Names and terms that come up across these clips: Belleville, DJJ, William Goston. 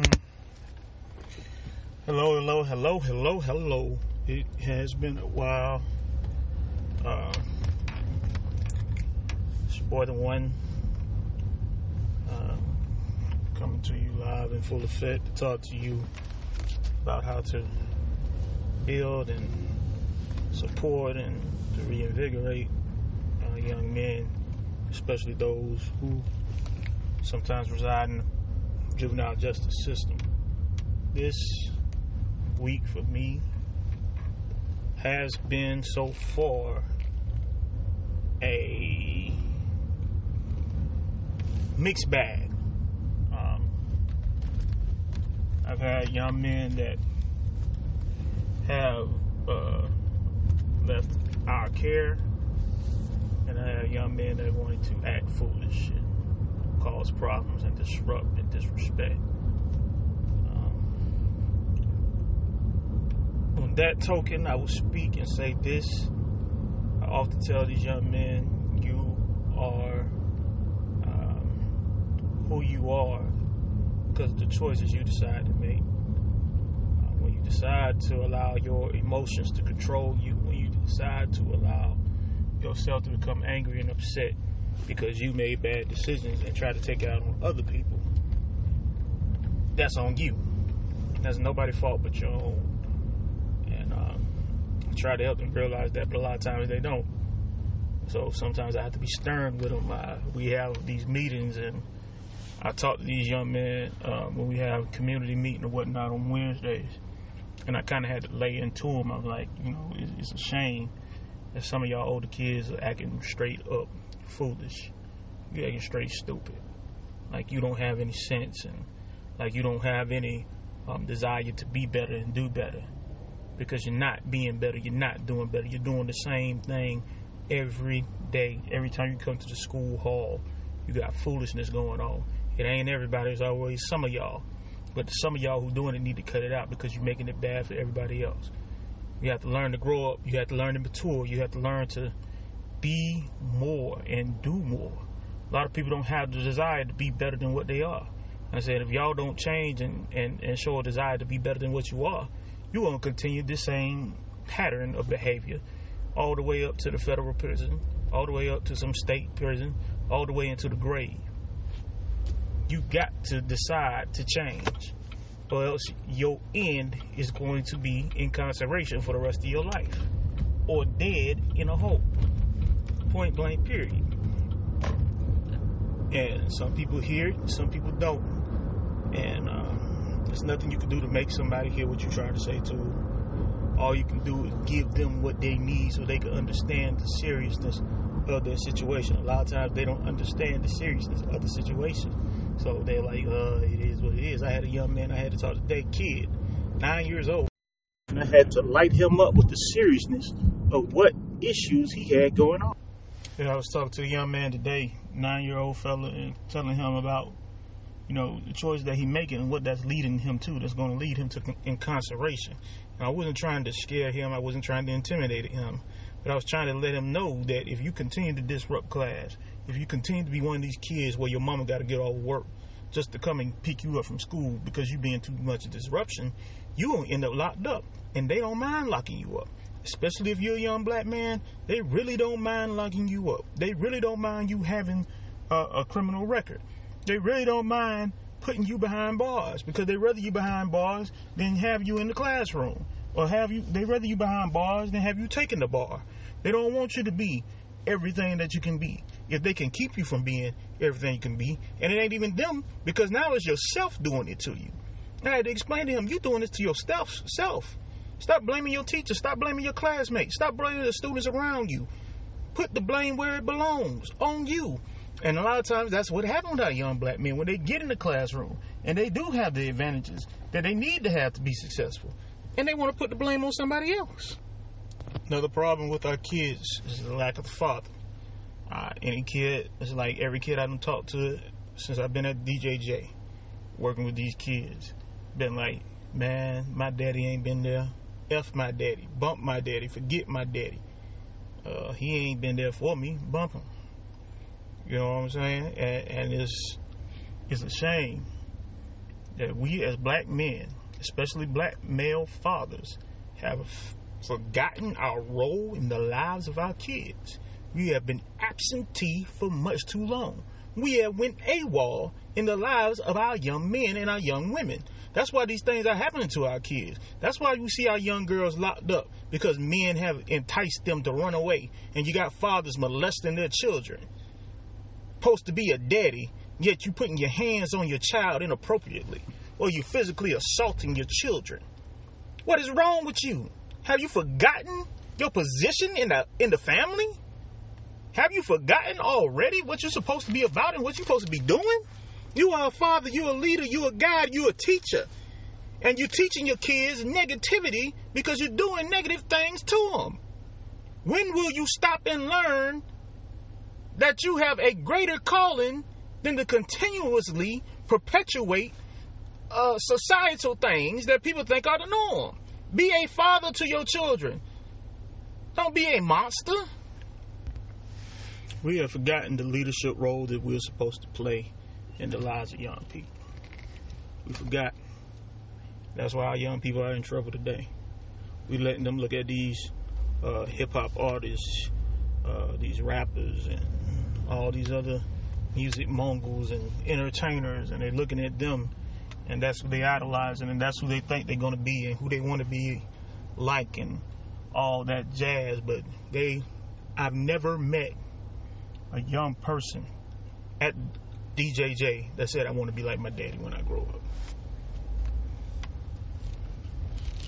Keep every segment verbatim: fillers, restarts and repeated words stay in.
Mm. Hello, hello, hello, hello, hello. It has been a while. Uh, it's Boy the One. Uh, coming to you live in full effect to talk to you about how to build and support and to reinvigorate uh, young men, especially those who sometimes reside in the juvenile justice system. This week for me has been so far a mixed bag. Um, I've had young men that have uh, left our care, and I have young men that wanted to act foolish and cause problems and disrupt and disrespect. Um, on that token, I will speak and say this. I often tell these young men, you are um, who you are because of the choices you decide to make. Decide to allow your emotions to control you, when you decide to allow yourself to become angry and upset because you made bad decisions and try to take it out on other people, that's on you. That's nobody's fault but your own. And um, I try to help them realize that, but a lot of times they don't. So sometimes I have to be stern with them. I, we have these meetings, and I talk to these young men uh, when we have community meeting or whatnot on Wednesdays. And I kind of had to lay into them. I'm like, you know, it's, it's a shame that some of y'all older kids are acting straight up foolish. You're acting straight stupid. Like you don't have any sense, and like you don't have any um, desire to be better and do better. Because you're not being better. You're not doing better. You're doing the same thing every day. Every time you come to the school hall, you got foolishness going on. It ain't everybody. It's always some of y'all. But some of y'all who doing it need to cut it out because you're making it bad for everybody else. You have to learn to grow up. You have to learn to mature. You have to learn to be more and do more. A lot of people don't have the desire to be better than what they are. I said, if y'all don't change and, and, and show a desire to be better than what you are, you're going to continue this same pattern of behavior all the way up to the federal prison, all the way up to some state prison, all the way into the grave. You got to decide to change, or else your end is going to be incarceration for the rest of your life, or dead in a hole, point blank period. And some people hear it, some people don't. And um, there's nothing you can do to make somebody hear what you're trying to say to them. All you can do is give them what they need so they can understand the seriousness of their situation. A lot of times they don't understand the seriousness of the situation. So they're like, uh, it is what it is. I had a young man I had to talk to today, kid, nine years old. And I had to light him up with the seriousness of what issues he had going on. Yeah, I was talking to a young man today, nine-year-old fella, and telling him about, you know, the choice that he's making and what that's leading him to, that's going to lead him to incarceration. And I wasn't trying to scare him. I wasn't trying to intimidate him. But I was trying to let him know that if you continue to disrupt class, if you continue to be one of these kids where your mama got to get off work just to come and pick you up from school because you're being too much of disruption, you're going to end up locked up. And they don't mind locking you up. Especially if you're a young black man, they really don't mind locking you up. They really don't mind you having a, a criminal record. They really don't mind putting you behind bars because they'd rather you behind bars than have you in the classroom. Or have you, they rather you behind bars than have you taken the bar. They don't want you to be everything that you can be. If they can keep you from being everything you can be, and it ain't even them, because now it's yourself doing it to you. I had to explain to him, you're doing this to yourself. Self. Stop blaming your teacher. Stop blaming your classmates. Stop blaming the students around you. Put the blame where it belongs, on you. And a lot of times that's what happens with our young black men when they get in the classroom, and they do have the advantages that they need to have to be successful. And they want to put the blame on somebody else. Another problem with our kids is the lack of the father. Uh, any kid, it's like every kid I done talked to since I've been at D J J, working with these kids, been like, man, my daddy ain't been there. F my daddy. Bump my daddy. Forget my daddy. Uh, he ain't been there for me. Bump him. You know what I'm saying? And, and it's, it's a shame that we as black men, especially black male fathers, have f- forgotten our role in the lives of our kids. We have been absentee for much too long. We have went AWOL in the lives of our young men and our young women. That's why these things are happening to our kids. That's why you see our young girls locked up, because men have enticed them to run away. And you got fathers molesting their children. Supposed to be a daddy, yet you putting your hands on your child inappropriately, or you physically assaulting your children. What is wrong with you? Have you forgotten your position in the in the family? Have you forgotten already what you're supposed to be about and what you're supposed to be doing? You are a father, you're a leader, you're a guide, you're a teacher. And you're teaching your kids negativity because you're doing negative things to them. When will you stop and learn that you have a greater calling than to continuously perpetuate uh, societal things that people think are the norm? Be a father to your children. Don't be a monster. We have forgotten the leadership role that we're supposed to play in the lives of young people. We forgot. That's why our young people are in trouble today. We're letting them look at these uh, hip-hop artists, uh, these rappers, and all these other music mongols and entertainers, and they're looking at them, and that's who they idolize, and that's who they think they're going to be and who they want to be like and all that jazz. But they, I've never met a young person at D J J that said, I want to be like my daddy when I grow up.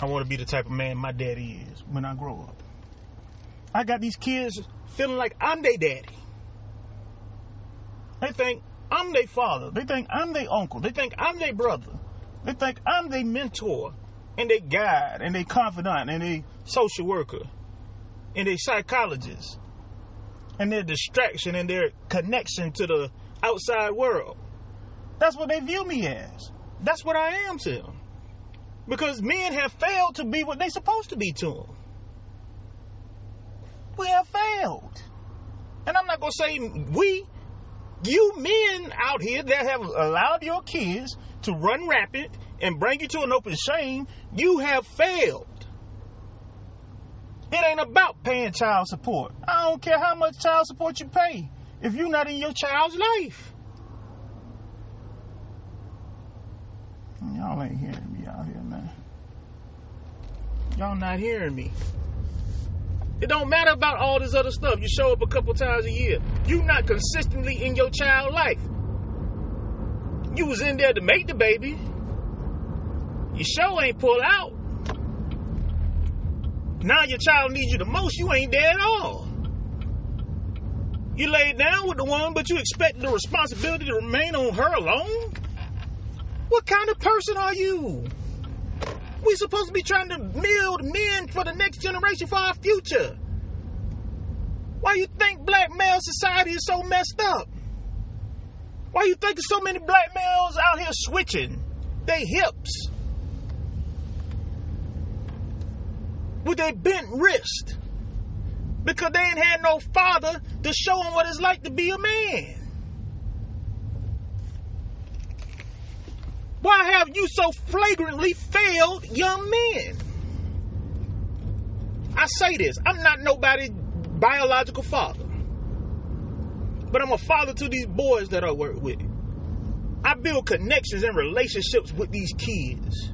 I want to be the type of man my daddy is when I grow up. I got these kids feeling like I'm their daddy. They think I'm their father. They think I'm their uncle. They think I'm their brother. They think I'm their mentor and their guide and their confidant and their social worker and their psychologist. And their distraction and their connection to the outside world. That's what they view me as. That's what I am to them. Because men have failed to be what they're supposed to be to them. We have failed. And I'm not going to say we. You men out here that have allowed your kids to run rapid and bring you to an open shame, you have failed. It ain't about paying child support. I don't care how much child support you pay if you're not in your child's life. Y'all ain't hearing me out here, man. Y'all not hearing me. It don't matter about all this other stuff. You show up a couple times a year. You not consistently in your child's life. You was in there to make the baby. Your show ain't pull out. Now your child needs you the most, you ain't there at all. You laid down with the one, but you expect the responsibility to remain on her alone? What kind of person are you? We're supposed to be trying to build men for the next generation, for our future. Why you think black male society is so messed up? Why you think so many black males out here switching they hips? With their bent wrist, because they ain't had no father to show them what it's like to be a man. Why have you so flagrantly failed young men? I say this, I'm not nobody's biological father, but I'm a father to these boys that I work with. I build connections and relationships with these kids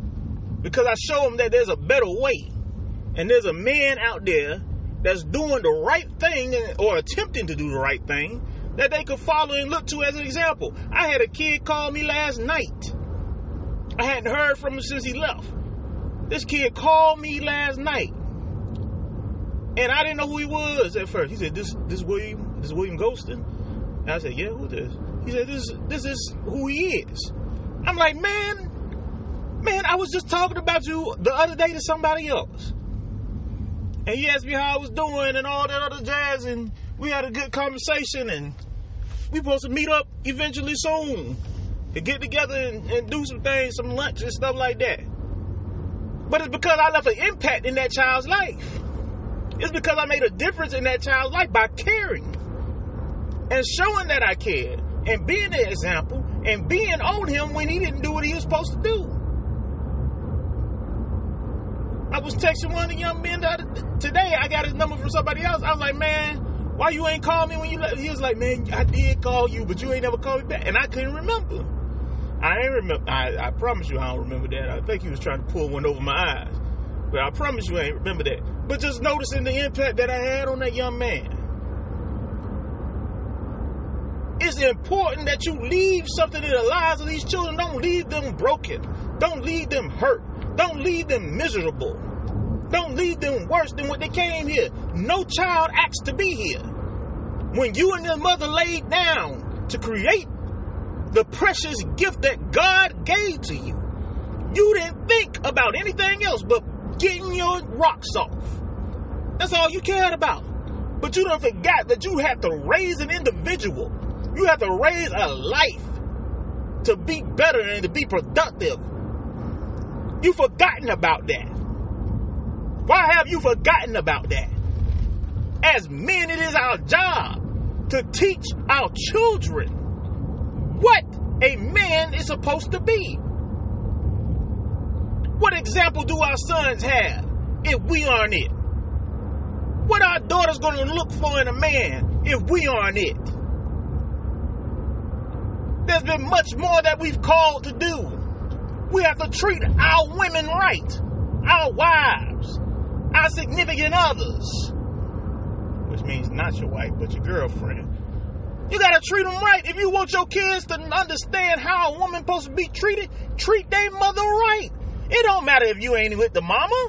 because I show them that there's a better way. And there's a man out there that's doing the right thing or attempting to do the right thing that they could follow and look to as an example. I had a kid call me last night. I hadn't heard from him since he left. This kid called me last night. And I didn't know who he was at first. He said, this this William, this is William Goston. And I said, yeah, who this? He said, this, this is who he is. I'm like, man, man, I was just talking about you the other day to somebody else. And he asked me how I was doing and all that other jazz, and we had a good conversation, and we supposed to meet up eventually soon to get together and, and do some things, some lunch and stuff like that. But it's because I left an impact in that child's life. It's because I made a difference in that child's life by caring and showing that I cared and being an example and being on him when he didn't do what he was supposed to do. I was texting one of the young men today. I got his number from somebody else. I was like, man, why you ain't call me when you left? He was like, man, I did call you, but you ain't never called me back. And I couldn't remember. I ain't remember. I, I promise you I don't remember that. I think he was trying to pull one over my eyes. But I promise you I ain't remember that. But just noticing the impact that I had on that young man. It's important that you leave something in the lives of these children. Don't leave them broken. Don't leave them hurt. Don't leave them miserable. Don't leave them worse than what they came here. No child acts to be here. When you and your mother laid down to create the precious gift that God gave to you, you didn't think about anything else but getting your rocks off. That's all you cared about. But you done forgot that you had to raise an individual. You have to raise a life to be better and to be productive. You've forgotten about that. Why have you forgotten about that? As men, it is our job to teach our children what a man is supposed to be. What example do our sons have if we aren't it? What are our daughters going to look for in a man if we aren't it? There's been much more that we've called to do. We have to treat our women right, our wives, our significant others, which means not your wife, but your girlfriend. You got to treat them right. If you want your kids to understand how a woman's supposed to be treated, treat their mother right. It don't matter if you ain't with the mama.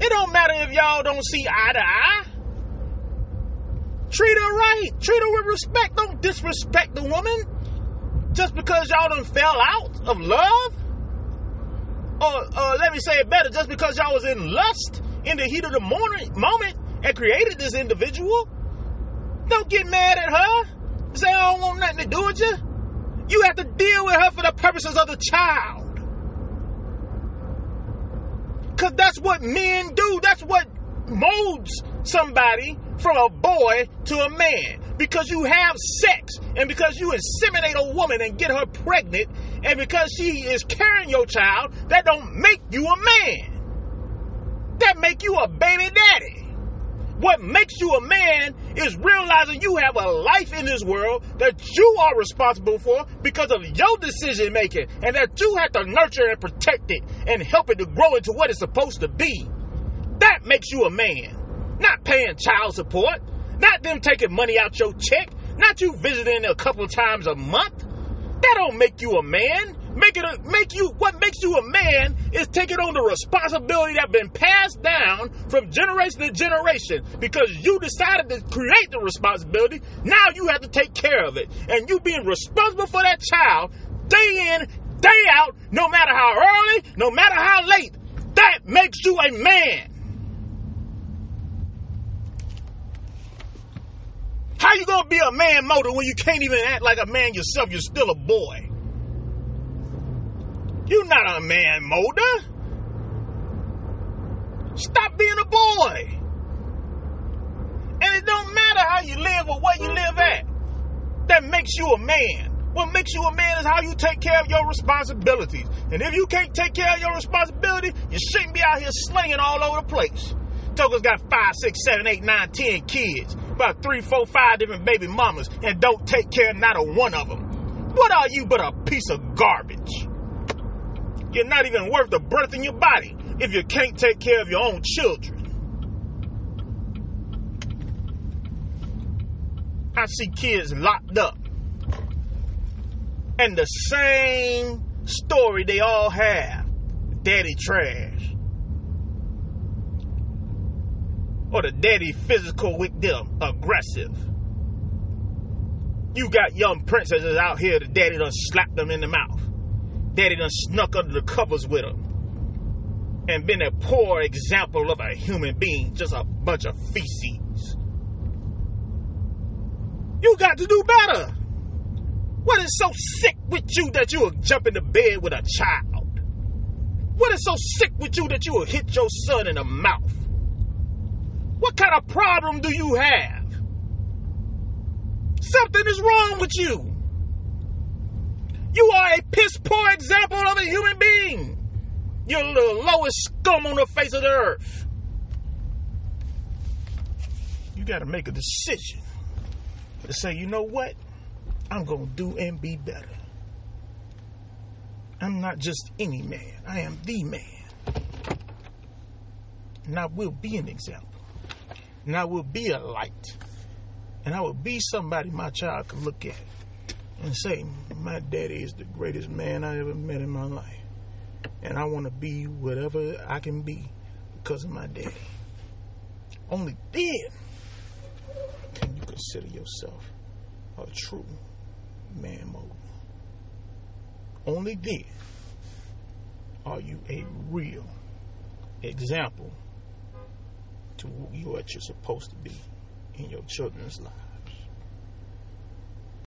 It don't matter if y'all don't see eye to eye. Treat her right. Treat her with respect. Don't disrespect the woman just because y'all done fell out of love. Or uh, let me say it better, just because y'all was in lust in the heat of the morning, moment and created this individual, don't get mad at her. Say, I don't want nothing to do with you. You have to deal with her for the purposes of the child. Because that's what men do. That's what molds somebody from a boy to a man. Because you have sex, and because you inseminate a woman and get her pregnant, and because she is carrying your child, that don't make you a man. That make you a baby daddy. What makes you a man is realizing you have a life in this world that you are responsible for because of your decision making, and that you have to nurture and protect it and help it to grow into what it's supposed to be. That makes you a man. Not paying child support, not them taking money out your check, not you visiting a couple times a month. That don't make you a man. Make it a, make you what makes you a man is taking on the responsibility that's been passed down from generation to generation. Because you decided to create the responsibility, now you have to take care of it. And you being responsible for that child day in, day out, no matter how early, no matter how late. That makes you a man. How you gonna be a man motor when you can't even act like a man yourself? You're still a boy. You're not a man molder. Stop being a boy. And it don't matter how you live or where you live at. That makes you a man. What makes you a man is how you take care of your responsibilities. And if you can't take care of your responsibility, you shouldn't be out here slinging all over the place. Toker's got five, six, seven, eight, nine, ten kids. About three, four, five different baby mamas. And don't take care of not a one of them. What are you but a piece of garbage? You're not even worth the breath in your body if you can't take care of your own children. I see kids locked up. And the same story they all have. Daddy trash. Or the daddy physical with them, aggressive. You got young princesses out here, the daddy done slapped them in the mouth. Daddy done snuck under the covers with him and been a poor example of a human being, just a bunch of feces. You got to do better. What is so sick with you that you will jump into bed with a child? What is so sick with you that you will hit your son in the mouth? What kind of problem do you have? Something is wrong with you. You are a piss poor example of a human being. You're the lowest scum on the face of the earth. You got to make a decision to say, you know what? I'm going to do and be better. I'm not just any man. I am the man. And I will be an example. And I will be a light. And I will be somebody my child can look at and say, my daddy is the greatest man I ever met in my life. And I want to be whatever I can be because of my daddy. Only then can you consider yourself a true man mode. Only then are you a real example to what you're supposed to be in your children's life.